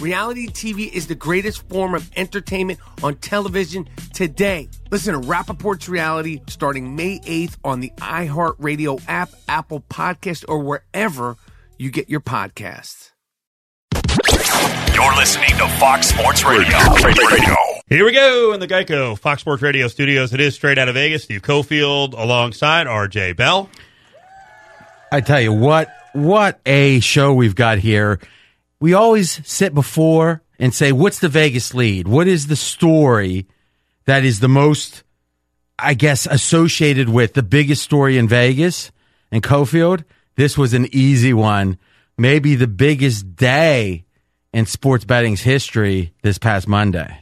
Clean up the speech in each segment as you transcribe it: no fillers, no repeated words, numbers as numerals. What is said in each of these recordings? Reality TV is the greatest form of entertainment on television today. Listen to Rappaport's Reality starting May 8th on the iHeartRadio app, Apple Podcast, or wherever you get your podcasts. You're listening to Fox Sports Radio. Here we go in the Geico Fox Sports Radio studios. It is straight out of Vegas. Steve Cofield alongside RJ Bell. I tell you what a show we've got here. We always sit before and say, what's the Vegas lead? What is the story that is the most, I guess, associated with the biggest story in Vegas? And Cofield, this was an easy one. Maybe the biggest day in sports betting's history this past Monday.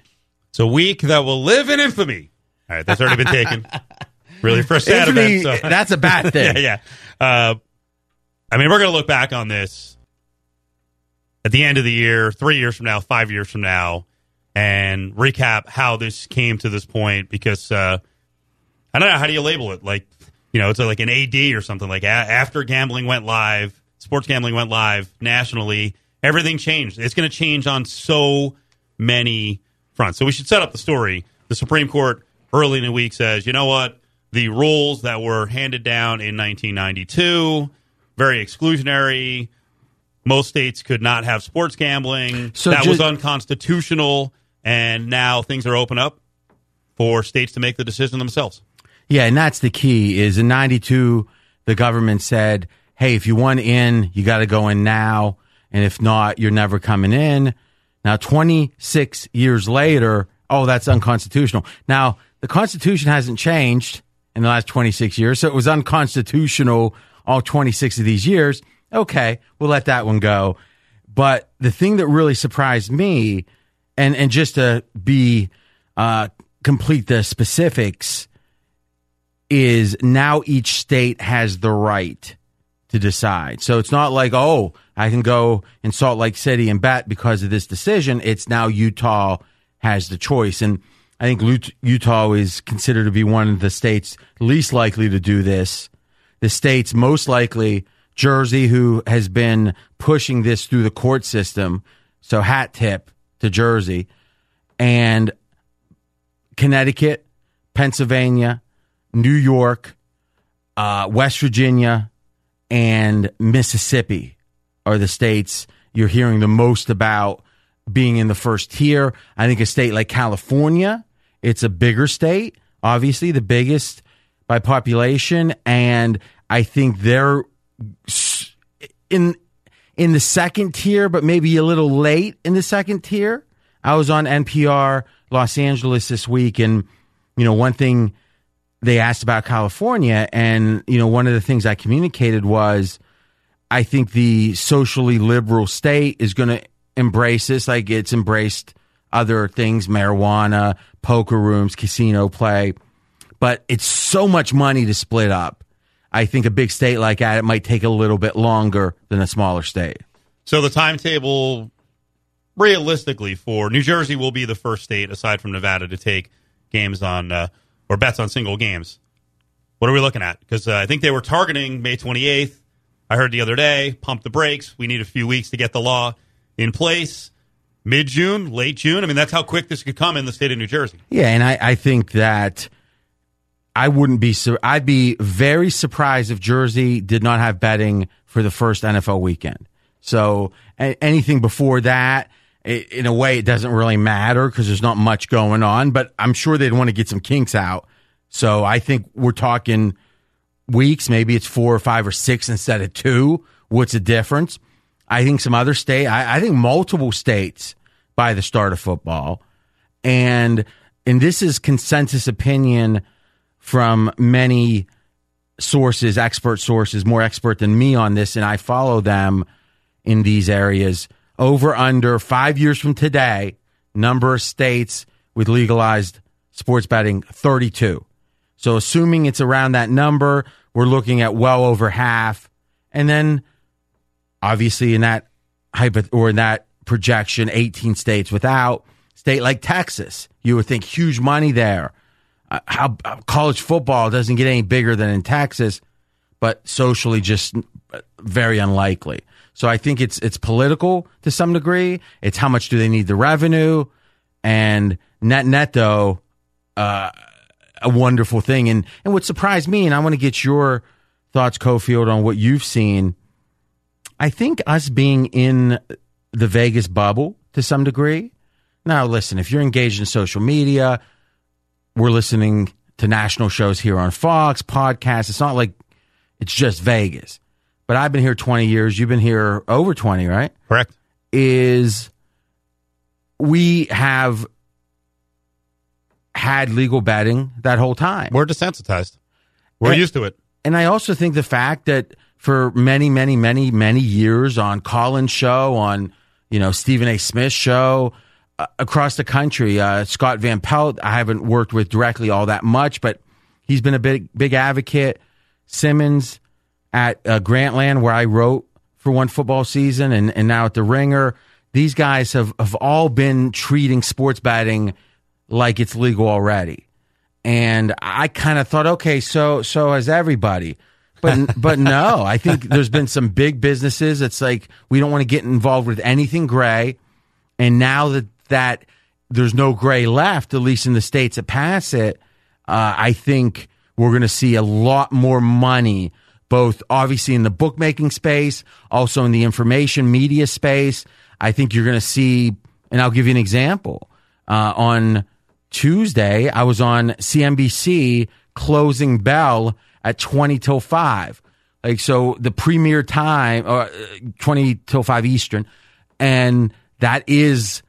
It's a week that will live in infamy. All right, that's already been taken. Really, for Saturday. Infamy, so. That's a bad thing. Yeah. I mean, we're going to look back on this at the end of the year, 3 years from now, 5 years from now, and recap how this came to this point because I don't know, how do you label it? Like, you know, it's like an AD or something. Like after gambling went live, sports gambling went live nationally, everything changed. It's going to change on so many front. So we should set up the story. The Supreme Court early in the week says, you know what? The rules that were handed down in 1992, very exclusionary. Most states could not have sports gambling. So that was unconstitutional. And now things are open up for states to make the decision themselves. Yeah, and that's the key is in 92, the government said, hey, if you want in, you got to go in now. And if not, you're never coming in. Now, 26 years later, oh, that's unconstitutional. Now, the Constitution hasn't changed in the last 26 years, so it was unconstitutional all 26 of these years. Okay, we'll let that one go. But the thing that really surprised me, and just to be complete the specifics, is now each state has the right to decide. So it's not like, oh, I can go in Salt Lake City and bet because of this decision. It's now Utah has the choice. And I think Utah is considered to be one of the states least likely to do this. The states most likely, Jersey, who has been pushing this through the court system. So hat tip to Jersey. And Connecticut, Pennsylvania, New York, West Virginia, and Mississippi are the states you're hearing the most about being in the first tier. I think a state like California, it's a bigger state, obviously the biggest by population, and I think they're in the second tier, but maybe a little late in the second tier. I was on NPR Los Angeles this week, and you know, one thing they asked about California, and you know, one of the things I communicated was, I think the socially liberal state is going to embrace this, like it's embraced other things, marijuana, poker rooms, casino play, but it's so much money to split up. I think a big state like that, it might take a little bit longer than a smaller state. So the timetable, realistically, for New Jersey will be the first state, aside from Nevada, to take games on or bets on single games. What are we looking at? Because I think they were targeting May 28th. I heard the other day, pump the brakes. We need a few weeks to get the law in place. Mid-June, late June. I mean, that's how quick this could come in the state of New Jersey. Yeah, and I think that I wouldn't be I'd be very surprised if Jersey did not have betting for the first NFL weekend. So anything before that, in a way, it doesn't really matter because there's not much going on. But I'm sure they'd want to get some kinks out. So I think we're talking weeks. Maybe it's 4 or 5 or 6 instead of 2. What's the difference? I think some other state, I think multiple states by the start of football. And this is consensus opinion from many sources, expert sources, more expert than me on this, and I follow them in these areas. Over, under, 5 years from today, number of states with legalized sports betting, 32. So assuming it's around that number, we're looking at well over half. And then obviously in that projection, 18 states without. State like Texas, you would think huge money there. How college football doesn't get any bigger than in Texas, but socially just very unlikely. So I think it's political to some degree. It's how much do they need the revenue, and net though, a wonderful thing. And what surprised me, and I want to get your thoughts, Cofield, on what you've seen. I think us being in the Vegas bubble to some degree. Now, listen, if you're engaged in social media, we're listening to national shows here on Fox, podcasts. It's not like it's just Vegas. But I've been here 20 years. You've been here over 20, right? Correct. We have had legal betting that whole time. We're desensitized. We're used to it. And I also think the fact that for many, many, many, many years on Colin's show, on Stephen A. Smith's show, across the country, Scott Van Pelt, I haven't worked with directly all that much, but he's been a big advocate. Simmons at Grantland, where I wrote for one football season, and now at The Ringer. These guys have all been treating sports betting like it's legal already. And I kind of thought, okay, so has everybody. But no, I think there's been some big businesses. It's like, we don't want to get involved with anything gray. And now that there's no gray left, at least in the states that pass it, I think we're going to see a lot more money, both obviously in the bookmaking space, also in the information media space. I think you're going to see, and I'll give you an example. On Tuesday, I was on CNBC closing bell at 20 till 5. Like, so the premier time, 20 till 5 Eastern. And that is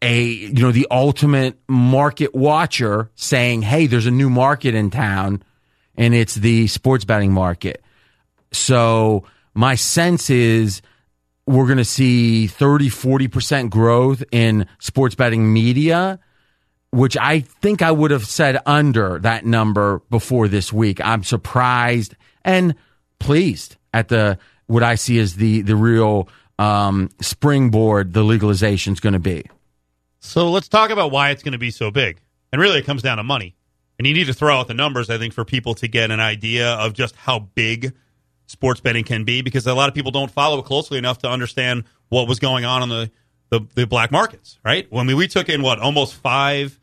the ultimate market watcher saying, hey, there's a new market in town, and it's the sports betting market. So my sense is we're going to see 30-40% growth in sports betting media, which I think I would have said under that number before this week. I'm surprised and pleased at what I see as the real springboard the legalization is going to be. So let's talk about why it's going to be so big. And really, it comes down to money. And you need to throw out the numbers, I think, for people to get an idea of just how big sports betting can be, because a lot of people don't follow it closely enough to understand what was going on the black markets, right? When we took in, almost $5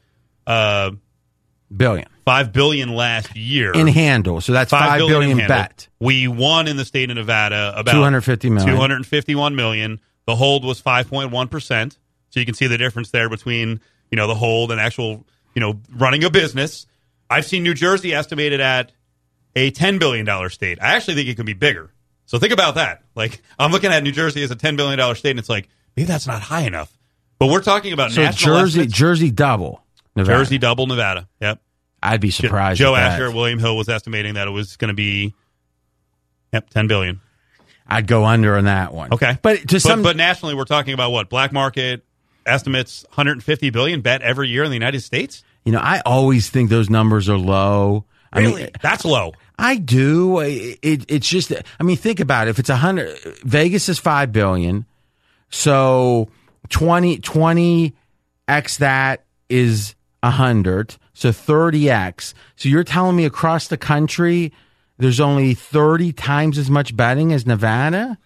billion last year. In handle. So that's $5 billion bet. We won in the state of Nevada about $251 million. The hold was 5.1%. So you can see the difference there between, the hold and actual, running a business. I've seen New Jersey estimated at a $10 billion state. I actually think it could be bigger. So think about that. Like, I'm looking at New Jersey as a $10 billion state, and it's like, maybe that's not high enough. But we're talking about national estimates. Jersey double Nevada. Yep. I'd be surprised. Joe Asher at William Hill was estimating that it was going to be $10 billion. I'd go under on that one. Okay. But nationally, we're talking about what? Black market estimates $150 billion bet every year in the United States? You know, I always think those numbers are low. Really? I mean, that's low. I do. It's just, I mean, think about it. If it's 100, Vegas is $5 billion. So 20x that is 100. So 30x. So you're telling me across the country, there's only 30 times as much betting as Nevada?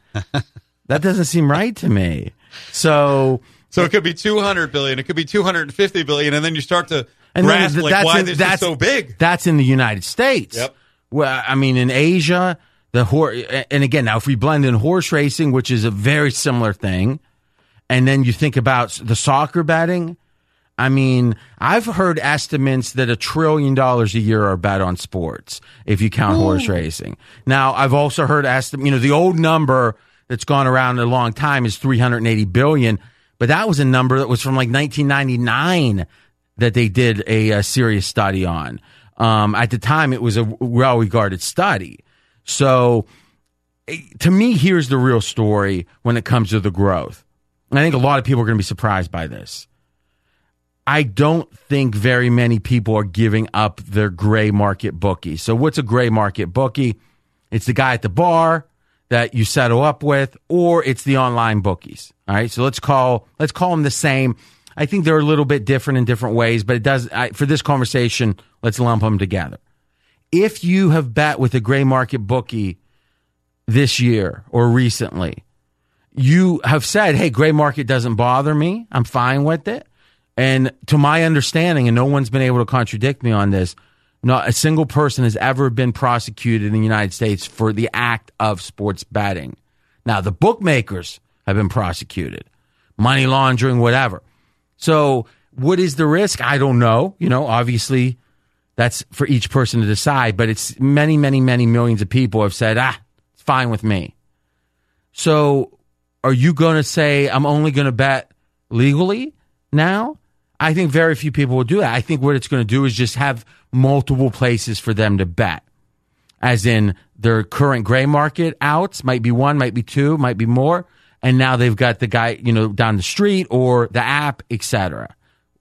That doesn't seem right to me. So it could be $200 billion. It could be $250 billion. And then you start to grasp why this is so big. That's in the United States. Yep. Well, I mean, in Asia, and again, now if we blend in horse racing, which is a very similar thing, and then you think about the soccer betting, I mean, I've heard estimates that $1 trillion a year are bet on sports if you count horse racing. Now, I've also heard the old number that's gone around a long time is 380 billion, but that was a number that was from like 1999 that they did a serious study on. At the time, it was a well-regarded study. So, to me, here's the real story when it comes to the growth. And I think a lot of people are going to be surprised by this. I don't think very many people are giving up their gray market bookie. So, what's a gray market bookie? It's the guy at the bar that you settle up with, or it's the online bookies. All right, so let's call them the same. I think they're a little bit different in different ways, but for this conversation, let's lump them together. If you have bet with a gray market bookie this year or recently, you have said, hey, gray market doesn't bother me. I'm fine with it. And to my understanding, and no one's been able to contradict me on this, not a single person has ever been prosecuted in the United States for the act of sports betting. Now, the bookmakers have been prosecuted, money laundering, whatever. So what is the risk? I don't know. You know, obviously that's for each person to decide, but it's many, many, many millions of people have said, it's fine with me. So are you going to say I'm only going to bet legally now? I think very few people will do that. I think what it's going to do is just have multiple places for them to bet, as in their current gray market outs might be one, might be two, might be more. And now they've got the guy, down the street or the app, etc.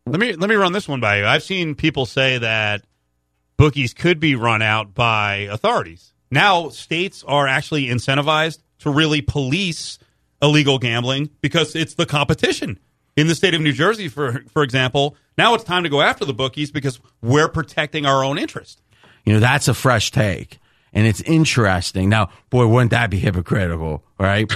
Let me run this one by you. I've seen people say that bookies could be run out by authorities. Now states are actually incentivized to really police illegal gambling because it's the competition. In the state of New Jersey, for example, now it's time to go after the bookies because we're protecting our own interest. That's a fresh take, and it's interesting. Now, boy, wouldn't that be hypocritical, right?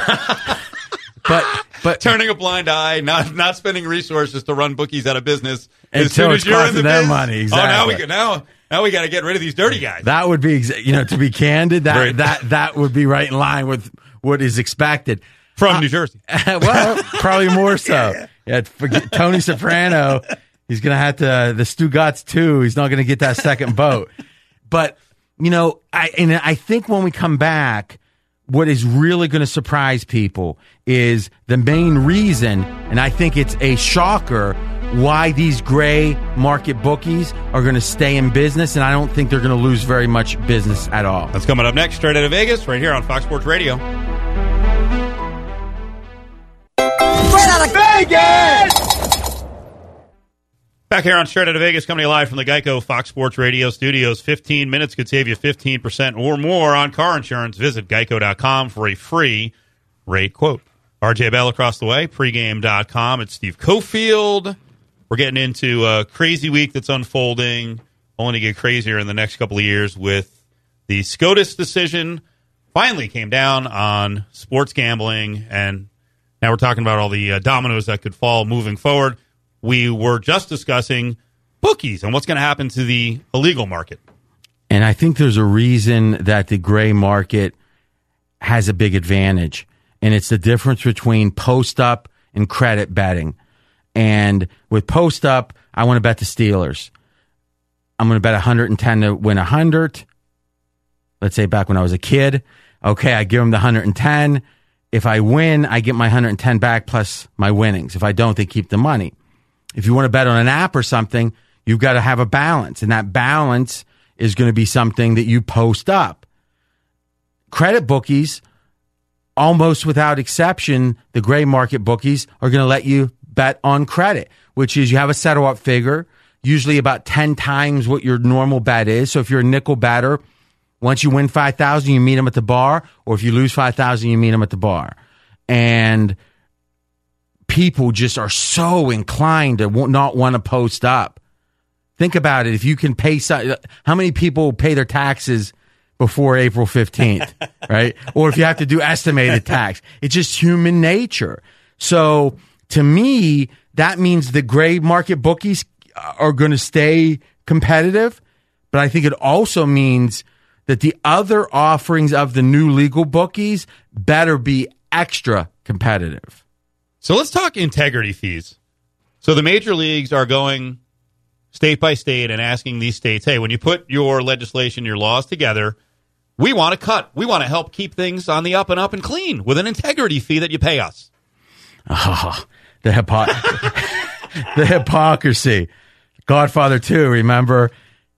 But turning a blind eye, not spending resources to run bookies out of business as soon as you're in the business. Money, exactly. Oh, now we got to get rid of these dirty guys. That would be, to be candid, that right. that would be right in line with what is expected from New Jersey. Well, probably more so. Yeah, Tony Soprano, he's going to have to the Stugotz too. He's not going to get that second vote. But I think when we come back, what is really going to surprise people is the main reason, and I think it's a shocker, why these gray market bookies are going to stay in business, and I don't think they're going to lose very much business at all. That's coming up next, straight out of Vegas, right here on Fox Sports Radio. Straight out of Vegas! Back here on Straight Out of Vegas, coming live from the Geico Fox Sports Radio studios. 15 minutes could save you 15% or more on car insurance. Visit geico.com for a free rate quote. RJ Bell across the way, pregame.com. It's Steve Cofield. We're getting into a crazy week that's unfolding, only to get crazier in the next couple of years with the SCOTUS decision. Finally came down on sports gambling, and now we're talking about all the dominoes that could fall moving forward. We were just discussing bookies and what's going to happen to the illegal market. And I think there's a reason that the gray market has a big advantage, and it's the difference between post-up and credit betting. And with post-up, I want to bet the Steelers. I'm going to bet 110 to win 100. Let's say back when I was a kid. Okay, I give them the 110. If I win, I get my 110 back plus my winnings. If I don't, they keep the money. If you want to bet on an app or something, You've got to have a balance, and that balance is going to be something that you post up. Credit bookies, almost without exception, the gray market bookies are going to let you bet on credit, which is you have a settle-up figure, usually about 10 times what your normal bet is. So if you're a nickel batter, once you win $5,000, you meet them at the bar, or if you lose $5,000, you meet them at the bar. And people just are so inclined to not want to post up. Think about it. If you can pay how many people pay their taxes before April 15th, right? Or if you have to do estimated tax. It's just human nature. So to me, that means the gray market bookies are going to stay competitive, but I think it also means that the other offerings of the new legal bookies better be extra competitive. So let's talk integrity fees. So the major leagues are going state by state and asking these states, hey, when you put your legislation, your laws together, we want to cut. We want to help keep things on the up and clean with an integrity fee that you pay us. Oh, the hypocrisy. Godfather 2, remember?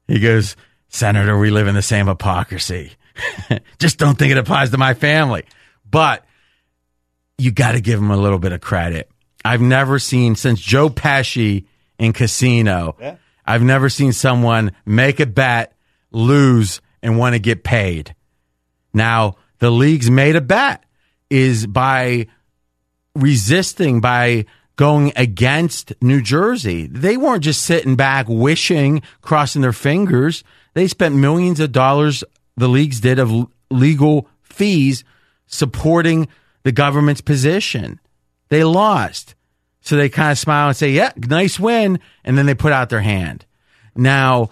He goes, Senator, we live in the same hypocrisy. Just don't think it applies to my family. But you got to give him a little bit of credit. I've never seen, since Joe Pesci in Casino, yeah. I've never seen someone make a bet, lose, and want to get paid. Now, the league's made a bet is by resisting, by going against New Jersey. They weren't just sitting back, wishing, crossing their fingers. They spent millions of dollars, the leagues did, of legal fees supporting the government's position. They lost. So they kind of smile and say, yeah, nice win. And then they put out their hand. Now,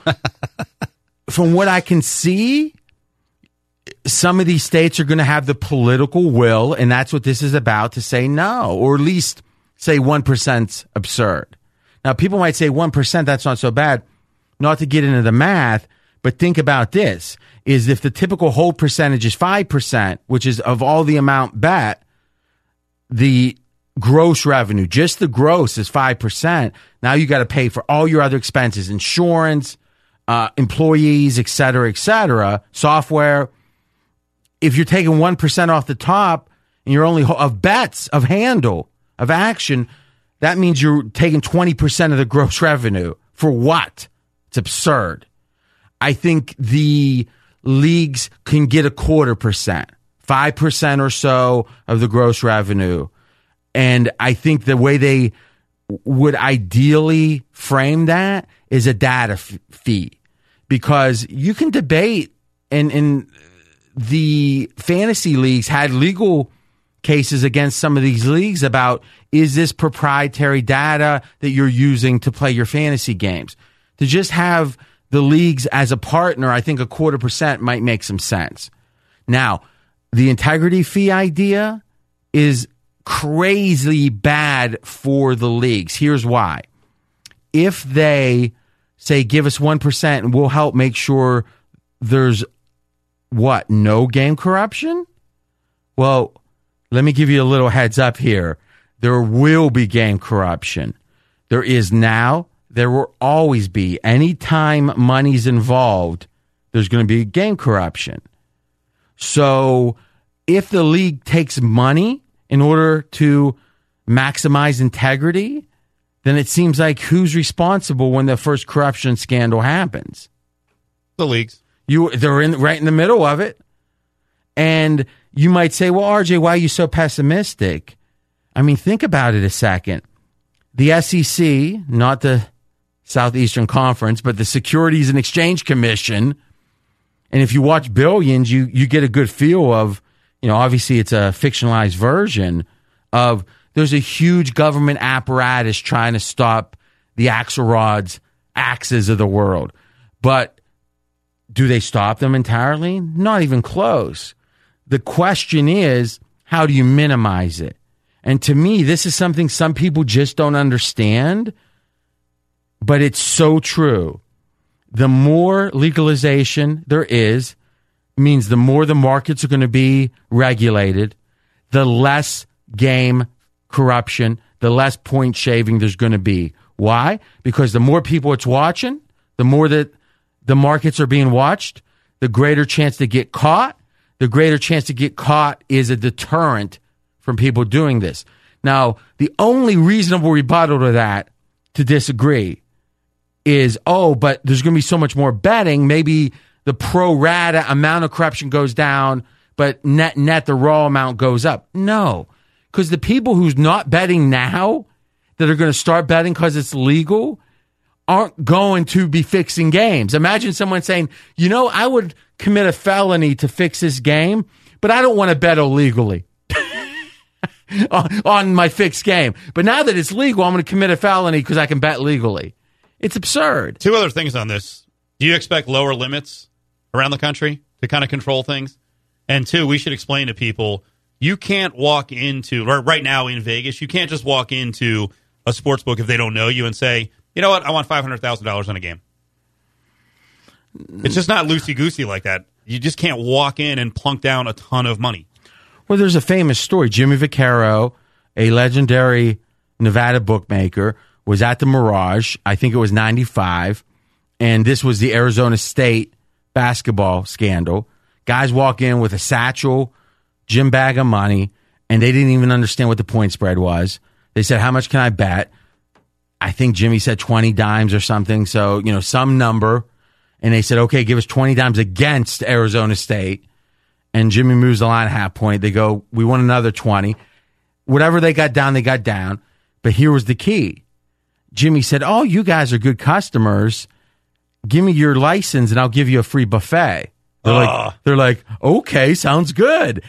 from what I can see, some of these states are going to have the political will, and that's what this is about, to say no, or at least say 1%'s absurd. Now, people might say 1%, that's not so bad. Not to get into the math, but think about this, is if the typical hold percentage is 5%, which is of all the amount bet, the gross revenue, just the gross is 5%. Now you got to pay for all your other expenses, insurance, employees, et cetera, software. If you're taking 1% off the top and you're only of bets, of handle, of action, that means you're taking 20% of the gross revenue. For what? It's absurd. I think the leagues can get 0.25%, 5% or so of the gross revenue. And I think the way they would ideally frame that is a data fee, because you can debate, and the fantasy leagues had legal cases against some of these leagues about, is this proprietary data that you're using to play your fantasy games? To just have the leagues as a partner, I think 0.25% might make some sense. Now, the integrity fee idea is crazily bad for the leagues. Here's why. If they say, give us 1% and we'll help make sure there's, what, no game corruption? Well, let me give you a little heads up here. There will be game corruption. There is now. There will always be. Anytime money's involved, there's going to be game corruption. So if the league takes money in order to maximize integrity, then it seems like who's responsible when the first corruption scandal happens? The leagues. They're right in the middle of it. And you might say, well, RJ, why are you so pessimistic? I mean, think about it a second. The SEC, not the Southeastern Conference, but the Securities and Exchange Commission. And if you watch Billions, you get a good feel of, you know, obviously it's a fictionalized version of, there's a huge government apparatus trying to stop the Axelrods, axes of the world. But do they stop them entirely? Not even close. The question is, how do you minimize it? And to me, this is something some people just don't understand. But it's so true. The more legalization there is, means the more the markets are going to be regulated, the less game corruption, the less point shaving there's going to be, Why? Because the more people it's watching, the more that the markets are being watched, the greater chance to get caught. The greater chance to get caught is a deterrent from people doing this. Now, the only reasonable rebuttal to that, to disagree, is, oh, but there's going to be so much more betting. Maybe the pro rata amount of corruption goes down, but net, the raw amount goes up. No, because the people who's not betting now that are going to start betting because it's legal aren't going to be fixing games. Imagine someone saying, you know, I would commit a felony to fix this game, but I don't want to bet illegally on my fixed game. But now that it's legal, I'm going to commit a felony because I can bet legally. It's absurd. Two other things on this. Do you expect lower limits around the country to kind of control things? And two, we should explain to people, you can't walk into, or right now in Vegas, you can't just walk into a sports book if they don't know you and say, you know what? I want $500,000 on a game. It's just not loosey-goosey like that. You just can't walk in and plunk down a ton of money. Well, there's a famous story. Jimmy Vaccaro, a legendary Nevada bookmaker, was at the Mirage. I think it was 95. And this was the Arizona State basketball scandal. Guys walk in with a satchel, gym bag of money, and they didn't even understand what the point spread was. They said, how much can I bet? I think Jimmy said 20 dimes or something, so, you know, some number. And they said, okay, give us 20 dimes against Arizona State. And Jimmy moves the line a half point. They go, we want another 20. Whatever they got down. But here was the key. Jimmy said, oh, you guys are good customers. Give me your license and I'll give you a free buffet. They're like, okay, sounds good.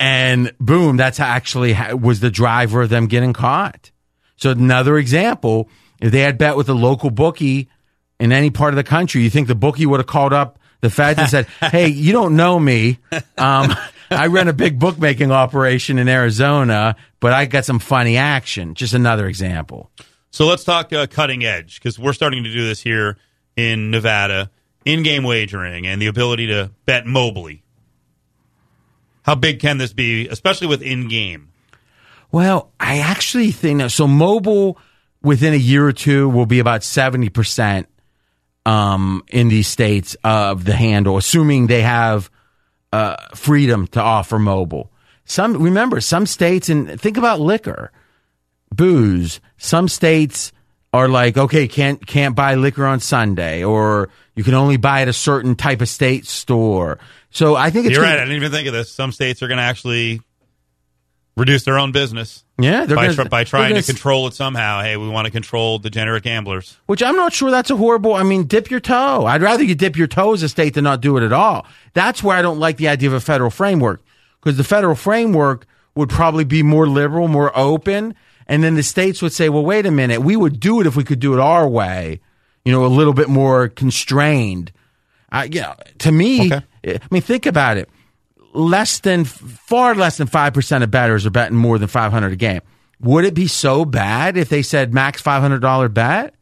And boom, that's actually was the driver of them getting caught. So another example, if they had bet with a local bookie in any part of the country, you think the bookie would have called up the feds and said, hey, you don't know me. I run a big bookmaking operation in Arizona, but I got some funny action. Just another example. So let's talk cutting edge, because we're starting to do this here in Nevada, in-game wagering and the ability to bet mobily. How big can this be, especially with in-game? Well, I actually think so. Mobile within a year or two will be about 70% in these states of the handle, assuming they have freedom to offer mobile. Remember, some states, and think about liquor, booze. Some states are like, okay, can't buy liquor on Sunday, or you can only buy at a certain type of state store. So I think you're right. I didn't even think of this. Some states are going to actually reduce their own business. Yeah, by trying to control it somehow. Hey, we want to control degenerate gamblers. Which I'm not sure that's a horrible. I mean, dip your toe. I'd rather you dip your toe as a state than not do it at all. That's where I don't like the idea of a federal framework, because the federal framework would probably be more liberal, more open, and then the states would say, "Well, wait a minute. We would do it if we could do it our way. You know, a little bit more constrained." To me, okay. I mean, think about it. Far less than 5% of bettors are betting more than $500 a game. Would it be so bad if they said max $500 bet?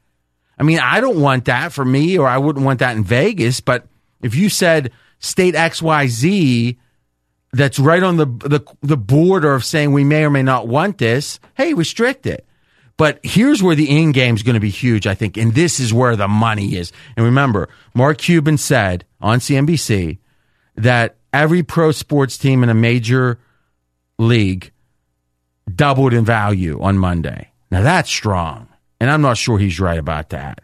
I mean, I don't want that for me, or I wouldn't want that in Vegas. But if you said state XYZ, that's right on the border of saying we may or may not want this, hey, restrict it. But here's where the in-game is going to be huge, I think, and this is where the money is. And remember, Mark Cuban said on CNBC that every pro sports team in a major league doubled in value on Monday. Now, that's strong, and I'm not sure he's right about that.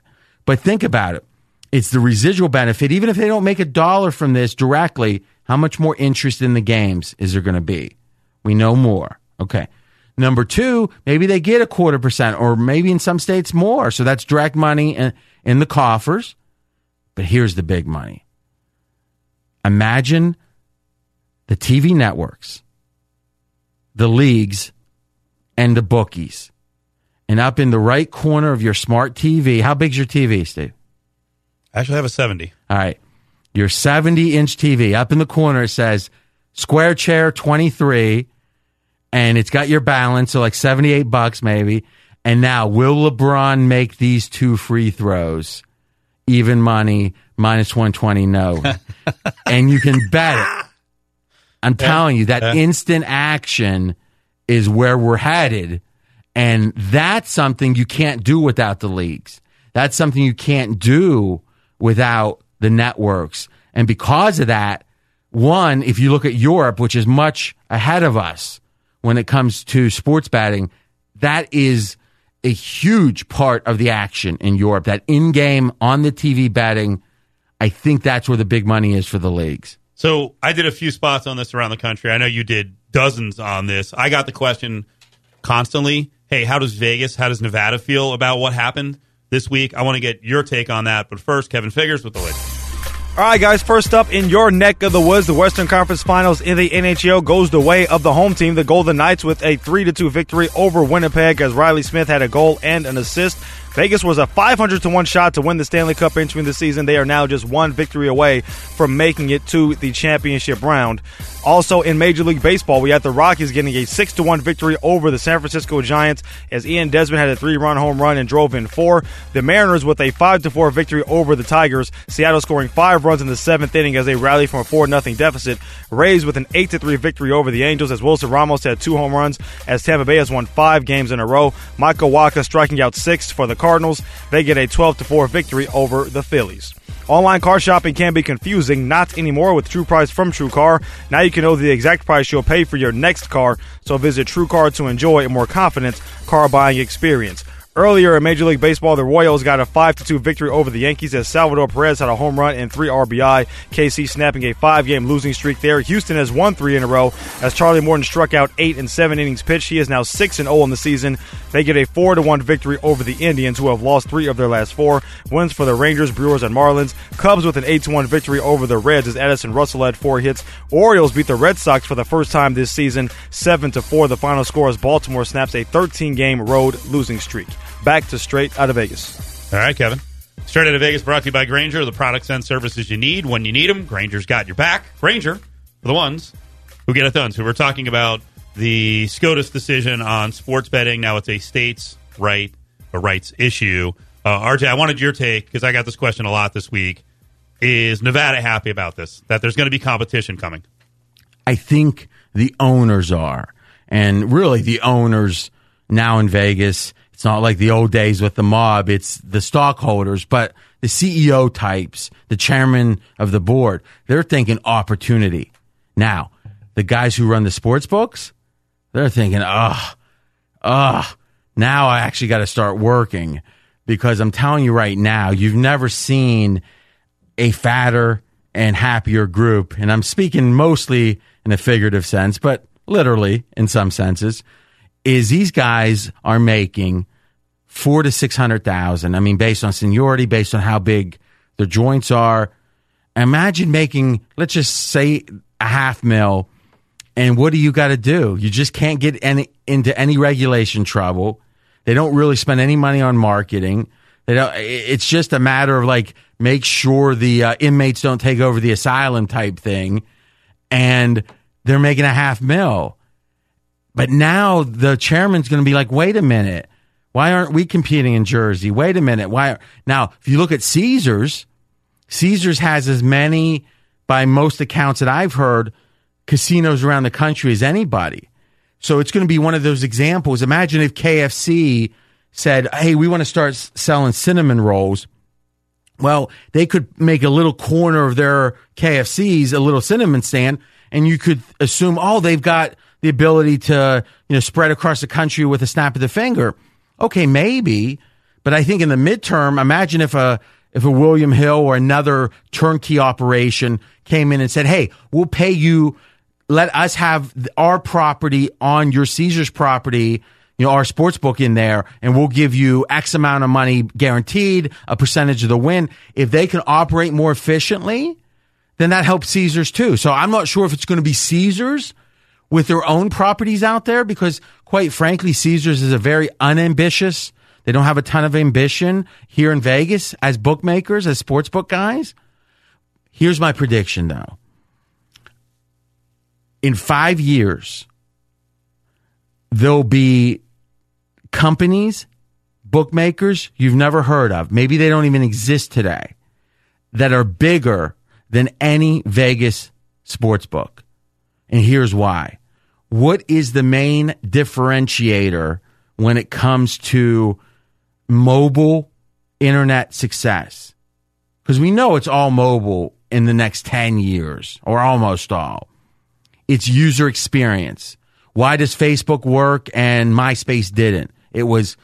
But think about it. It's the residual benefit. Even if they don't make a dollar from this directly, how much more interest in the games is there going to be? We know more. Okay. Number two, maybe they get 0.25%, or maybe in some states more. So that's direct money in the coffers. But here's the big money. Imagine the TV networks, the leagues, and the bookies. And up in the right corner of your smart TV, how big's your TV, Steve? I actually have a 70. All right. Your 70-inch TV, up in the corner, it says Square Chair 23, and it's got your balance, so like $78 maybe. And now, will LeBron make these two free throws? Even money, minus 120, no. And you can bet it. I'm telling you, that instant action is where we're headed. And that's something you can't do without the leagues. That's something you can't do without the networks. And because of that, one, if you look at Europe, which is much ahead of us when it comes to sports betting, that is a huge part of the action in Europe. That in-game, on-the-TV betting, I think that's where the big money is for the leagues. So I did a few spots on this around the country. I know you did dozens on this. I got the question constantly, hey, how does Nevada feel about what happened this week? I want to get your take on that. But first, Kevin Figures with the latest. All right, guys, first up, in your neck of the woods, the Western Conference Finals in the NHL goes the way of the home team, the Golden Knights, with a 3-2 victory over Winnipeg as Riley Smith had a goal and an assist. Vegas was a 500-1 shot to win the Stanley Cup entering the season. They are now just one victory away from making it to the championship round. Also in Major League Baseball, we had the Rockies getting a 6-1 victory over the San Francisco Giants as Ian Desmond had a 3-run home run and drove in 4. The Mariners with a 5-4 victory over the Tigers. Seattle scoring 5 runs in the 7th inning as they rally from a 4-0 deficit. Rays with an 8-3 victory over the Angels as Wilson Ramos had 2 home runs as Tampa Bay has won 5 games in a row. Michael Wacha striking out 6 for the Cardinals. They get a 12-4 victory over the Phillies. Online car shopping can be confusing. Not anymore with True Price from True Car. Now you can know the exact price you'll pay for your next car, so visit True Car to enjoy a more confident car buying experience. Earlier in Major League Baseball, the Royals got a 5-2 victory over the Yankees as Salvador Perez had a home run and 3 RBI. KC snapping a 5-game losing streak there. Houston has won 3 in a row as Charlie Morton struck out 8 in 7 innings pitched. He is now 6-0 in the season. They get a 4-1 victory over the Indians, who have lost 3 of their last 4. Wins for the Rangers, Brewers, and Marlins. Cubs with an 8-1 victory over the Reds as Addison Russell had 4 hits. Orioles beat the Red Sox for the first time this season, 7-4. The final score as Baltimore snaps a 13-game road losing streak. Back to Straight Out of Vegas. All right, Kevin. Straight Out of Vegas brought to you by Grainger, the products and services you need when you need them. Grainger's got your back. Grainger, for the ones who get it done. So we're talking about the SCOTUS decision on sports betting. Now it's a states' right, a rights issue. RJ, I wanted your take, because I got this question a lot this week. Is Nevada happy about this, that there's going to be competition coming? I think the owners are. And really, the owners now in Vegas... It's not like the old days with the mob. It's the stockholders, but the CEO types, the chairman of the board, they're thinking opportunity. Now, the guys who run the sports books, they're thinking, now I actually got to start working, because I'm telling you right now, you've never seen a fatter and happier group. And I'm speaking mostly in a figurative sense, but literally in some senses, is these guys are making $400,000 to $600,000. I mean, based on seniority, based on how big their joints are. Imagine making, let's just say, $500,000. And what do you got to do? You just can't get into any regulation trouble. They don't really spend any money on marketing. They don't. It's just a matter of like, make sure the inmates don't take over the asylum type thing. And they're making $500,000. But now the chairman's going to be like, wait a minute, why aren't we competing in Jersey? Wait a minute, why? Now, if you look at Caesars has as many, by most accounts that I've heard, casinos around the country as anybody. So it's going to be one of those examples. Imagine if KFC said, hey, we want to start selling cinnamon rolls. Well, they could make a little corner of their KFCs, a little cinnamon stand, and you could assume, oh, they've got the ability to, spread across the country with a snap of the finger. Okay, maybe, but I think in the midterm, imagine if a William Hill or another turnkey operation came in and said, hey, we'll pay you, let us have our property on your Caesars property, our sports book in there, and we'll give you X amount of money guaranteed, a percentage of the win. If they can operate more efficiently, then that helps Caesars too. So I'm not sure if it's going to be Caesars with their own properties out there, because quite frankly, Caesars is a very unambitious. They don't have a ton of ambition here in Vegas as bookmakers, as sportsbook guys. Here's my prediction, though. In 5 years, there'll be companies, bookmakers you've never heard of, maybe they don't even exist today, that are bigger than any Vegas sportsbook. And here's why. What is the main differentiator when it comes to mobile internet success. Because we know it's all mobile in the next 10 years, or almost all. It's user experience. Why does Facebook work and MySpace didn't? It was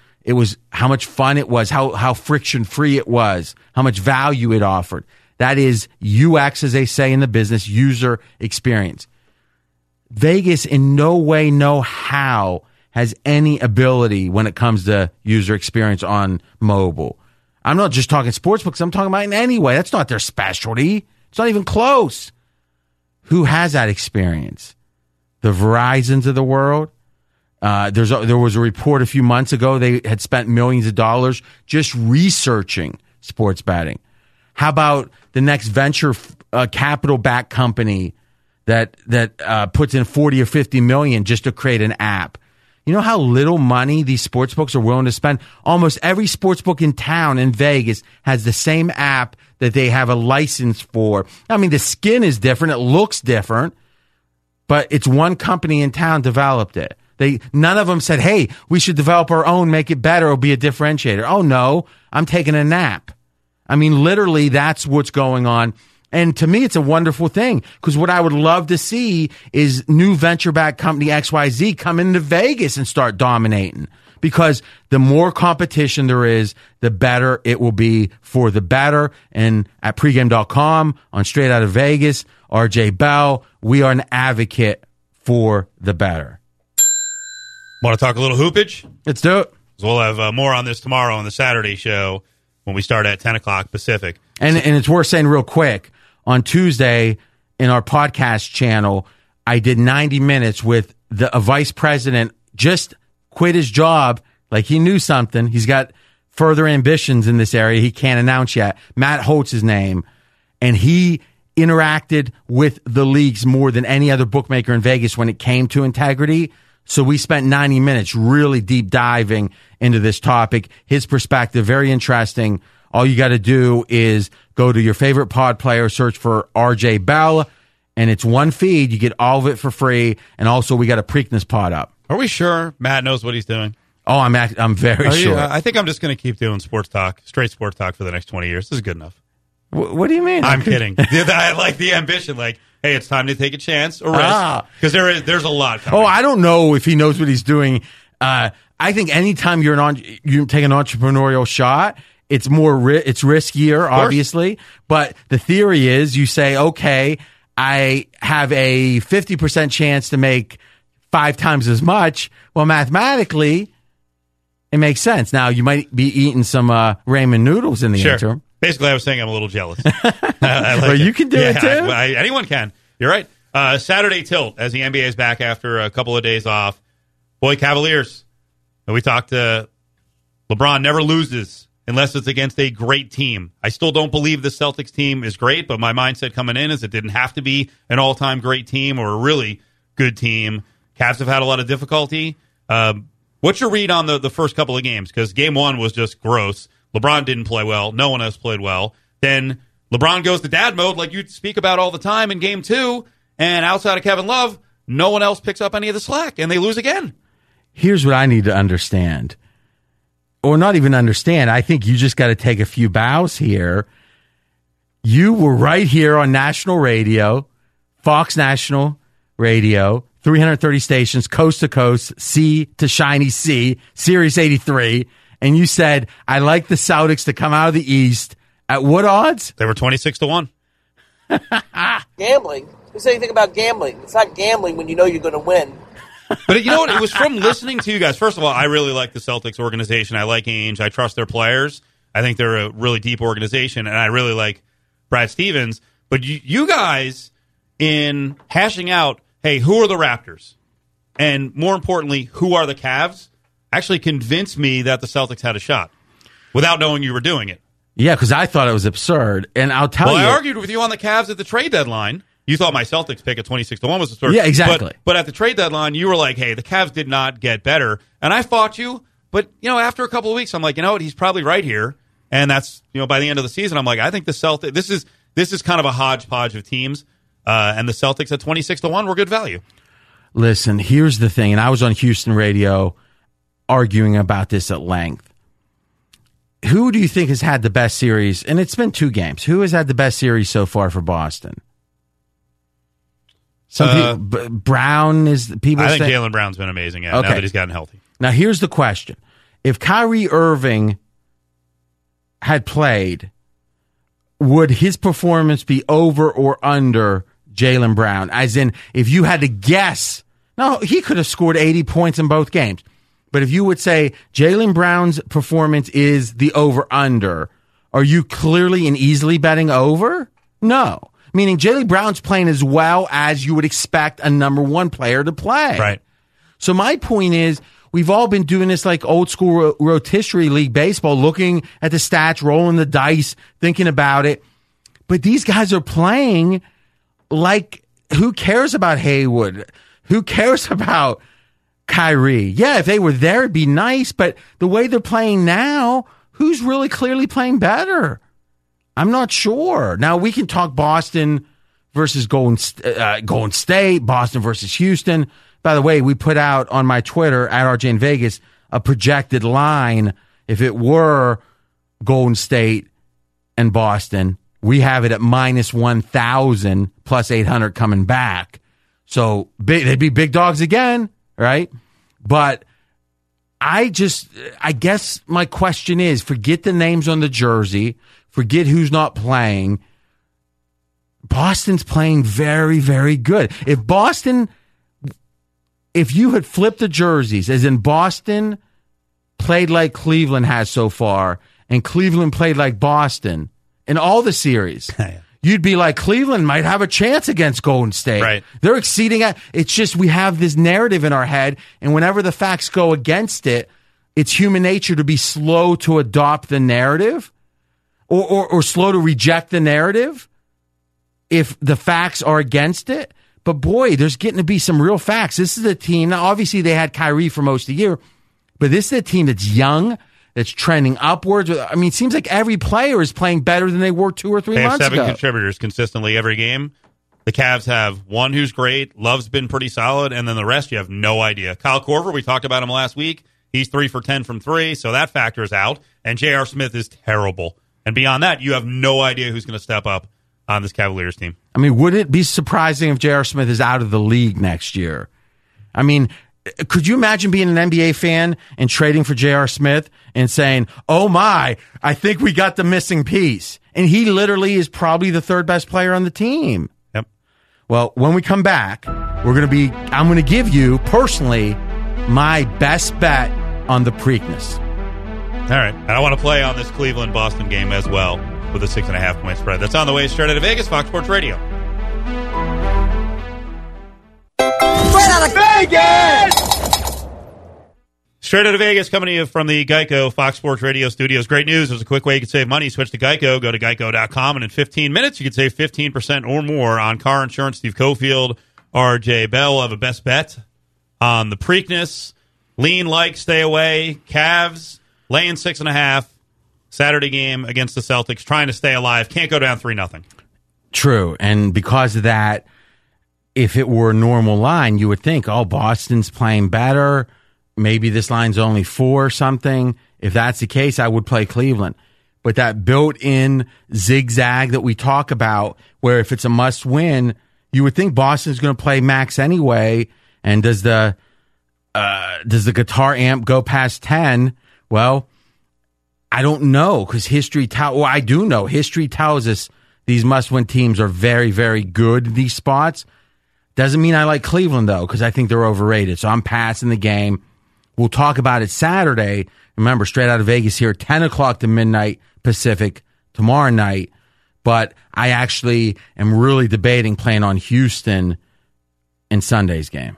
how much fun it was, how friction-free it was, how much value it offered. That is UX, as they say in the business, user experience. Vegas in no way, no how has any ability when it comes to user experience on mobile. I'm not just talking sportsbooks. I'm talking about in any way. That's not their specialty. It's not even close. Who has that experience? The Verizons of the world. There was a report a few months ago. They had spent millions of dollars just researching sports betting. How about the next venture capital-backed company that puts in 40 or 50 million just to create an app? You know how little money these sportsbooks are willing to spend? Almost every sportsbook in town in Vegas has the same app that they have a license for. I mean, the skin is different. It looks different. But it's one company in town developed it. None of them said, hey, we should develop our own, make it better, or be a differentiator. Oh, no, I'm taking a nap. I mean, literally, that's what's going on. And to me, it's a wonderful thing, because what I would love to see is new venture-backed company XYZ come into Vegas and start dominating, because the more competition there is, the better it will be for the better. And at pregame.com, on Straight Out of Vegas, RJ Bell, we are an advocate for the better. Want to talk a little hoopage? Let's do it. We'll have more on this tomorrow on the Saturday show when we start at 10 o'clock Pacific. And it's worth saying real quick, on Tuesday in our podcast channel, I did 90 minutes with a vice president, just quit his job, like he knew something. He's got further ambitions in this area he can't announce yet. Matt Holt's his name. And he interacted with the leagues more than any other bookmaker in Vegas when it came to integrity. So we spent 90 minutes really deep diving into this topic. His perspective, very interesting. All you got to do is go to your favorite pod player, search for RJ Bell, and it's one feed. You get all of it for free. And also, we got a Preakness pod up. Are we sure Matt knows what he's doing? Oh, I'm very sure. I think I'm just going to keep doing sports talk, straight sports talk for the next 20 years. This is good enough. What do you mean? I'm kidding. I like the ambition. Like, hey, it's time to take a chance or risk, because there's a lot coming. Oh, I don't know if he knows what he's doing. I think anytime you take an entrepreneurial shot, it's more it's riskier, obviously. But the theory is you say, okay, I have a 50% chance to make 5 times as much. Well, mathematically, it makes sense. Now, you might be eating some ramen noodles in the interim. Basically, I was saying I'm a little jealous. You can do it, too. Anyone can. You're right. Saturday tilt, as the NBA is back after a couple of days off. Boy, Cavaliers. And we talked to LeBron never loses unless it's against a great team. I still don't believe the Celtics team is great, but my mindset coming in is it didn't have to be an all-time great team or a really good team. Cavs have had a lot of difficulty. What's your read on the first couple of games? Because game one was just gross. LeBron didn't play well. No one else played well. Then LeBron goes to dad mode, like you speak about all the time, in game two. And outside of Kevin Love, no one else picks up any of the slack, and they lose again. Here's what I need to understand. Or not even understand. I think you just got to take a few bows here. You were right here on national radio, Fox National Radio, 330 stations, coast to coast, sea to shiny sea, Series 83. And you said, I like the Celtics to come out of the East. At what odds? They were 26-1. Gambling. Who said anything about gambling? It's not gambling when you know you're going to win. But you know what? It was from listening to you guys. First of all, I really like the Celtics organization. I like Ainge. I trust their players. I think they're a really deep organization, and I really like Brad Stevens. But you guys, in hashing out, hey, who are the Raptors? And more importantly, who are the Cavs? Actually convinced me that the Celtics had a shot without knowing you were doing it. Yeah, because I thought it was absurd. And I'll tell you. Well, I argued with you on the Cavs at the trade deadline. You thought my Celtics pick at 26-1 was absurd. Yeah, exactly. But at the trade deadline, you were like, hey, the Cavs did not get better. And I fought you. But, you know, after a couple of weeks, I'm like, you know what? He's probably right here. And that's, you know, by the end of the season, I'm like, I think the Celtics, this is kind of a hodgepodge of teams. And the Celtics at 26-1 were good value. Listen, here's the thing. And I was on Houston radio arguing about this at length. Who do you think has had the best series? And it's been two games. Who has had the best series so far for Boston? Some people, Brown is people. I think Jaylen Brown's been amazing. Yeah, okay. Now that he's gotten healthy. Now here's the question: if Kyrie Irving had played, would his performance be over or under Jaylen Brown? As in, if you had to guess, no, he could have scored 80 points in both games. But if you would say Jaylen Brown's performance is the over-under, are you clearly and easily betting over? No. Meaning Jaylen Brown's playing as well as you would expect a number one player to play. Right. So my point is, we've all been doing this like old school rotisserie league baseball, looking at the stats, rolling the dice, thinking about it. But these guys are playing like, who cares about Haywood? Who cares about Kyrie? Yeah, if they were there, it'd be nice. But the way they're playing now, who's really clearly playing better? I'm not sure. Now, we can talk Boston versus Golden State, Boston versus Houston. By the way, we put out on my Twitter, at RJ in Vegas, a projected line. If it were Golden State and Boston, we have it at minus 1,000, plus 800 coming back. So they'd be big dogs again, right? But I guess my question is, forget the names on the jersey, forget who's not playing. Boston's playing very, very good. If you had flipped the jerseys, as in Boston played like Cleveland has so far, and Cleveland played like Boston in all the series, you'd be like, Cleveland might have a chance against Golden State. Right. They're exceeding it. It's just we have this narrative in our head, and whenever the facts go against it, it's human nature to be slow to adopt the narrative or slow to reject the narrative if the facts are against it. But boy, there's getting to be some real facts. This is a team, now obviously they had Kyrie for most of the year, but this is a team that's young, that's trending upwards. I mean, it seems like every player is playing better than they were 2 or 3 months ago. They have seven contributors consistently every game. The Cavs have one who's great, Love's been pretty solid, and then the rest you have no idea. Kyle Korver, we talked about him last week. He's 3 for 10 from three, so that factors out. And J.R. Smith is terrible. And beyond that, you have no idea who's going to step up on this Cavaliers team. I mean, would it be surprising if J.R. Smith is out of the league next year? I mean, could you imagine being an NBA fan and trading for J.R. Smith and saying, oh my, I think we got the missing piece. And he literally is probably the third best player on the team. Yep. Well, when we come back, I'm going to give you personally my best bet on the Preakness. All right. And I want to play on this Cleveland-Boston game as well, with a 6.5 point spread. That's on the way straight out of Vegas, Fox Sports Radio. Straight out of Vegas! Straight out of Vegas, coming to you from the Geico Fox Sports Radio studios. Great news. There's a quick way you can save money. Switch to Geico. Go to geico.com, and in 15 minutes, you can save 15% or more on car insurance. Steve Cofield, RJ Bell will have a best bet on the Preakness. Lean, like, stay away. Cavs, laying 6.5. Saturday game against the Celtics, trying to stay alive. Can't go down 3-0. True. And because of that, if it were a normal line, you would think, oh, Boston's playing better. Maybe this line's only 4 or something. If that's the case, I would play Cleveland. But that built-in zigzag that we talk about, where if it's a must-win, you would think Boston's going to play max anyway. And does the guitar amp go past 10? Well, I don't know, because I do know. History tells us these must-win teams are very, very good in these spots. Doesn't mean I like Cleveland, though, because I think they're overrated. So I'm passing the game. We'll talk about it Saturday. Remember, straight out of Vegas here, 10 o'clock to midnight Pacific tomorrow night. But I actually am really debating playing on Houston in Sunday's game.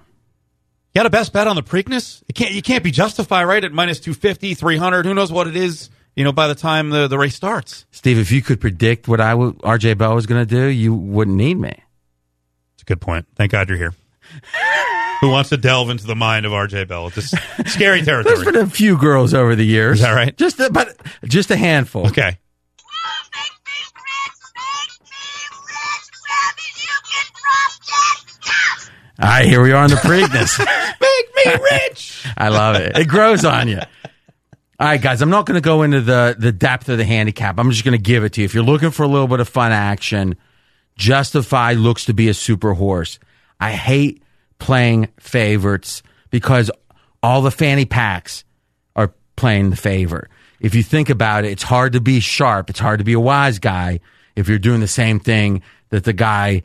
You got a best bet on the Preakness? You can't be Justify, right, at minus 250, 300. Who knows what it is? You know, by the time the race starts. Steve, if you could predict what RJ Bell was going to do, you wouldn't need me. It's a good point. Thank God you're here. Who wants to delve into the mind of RJ Bell? It's just scary territory. There's been a few girls over the years. Is that right? Just a handful. Okay. All right, here we are on the Preakness. Make me rich. I love it. It grows on you. All right, guys, I'm not going to go into the depth of the handicap. I'm just going to give it to you. If you're looking for a little bit of fun action, Justify looks to be a super horse. I hate playing favorites because all the fanny packs are playing the favor. If you think about it, it's hard to be sharp. It's hard to be a wise guy if you're doing the same thing that the guy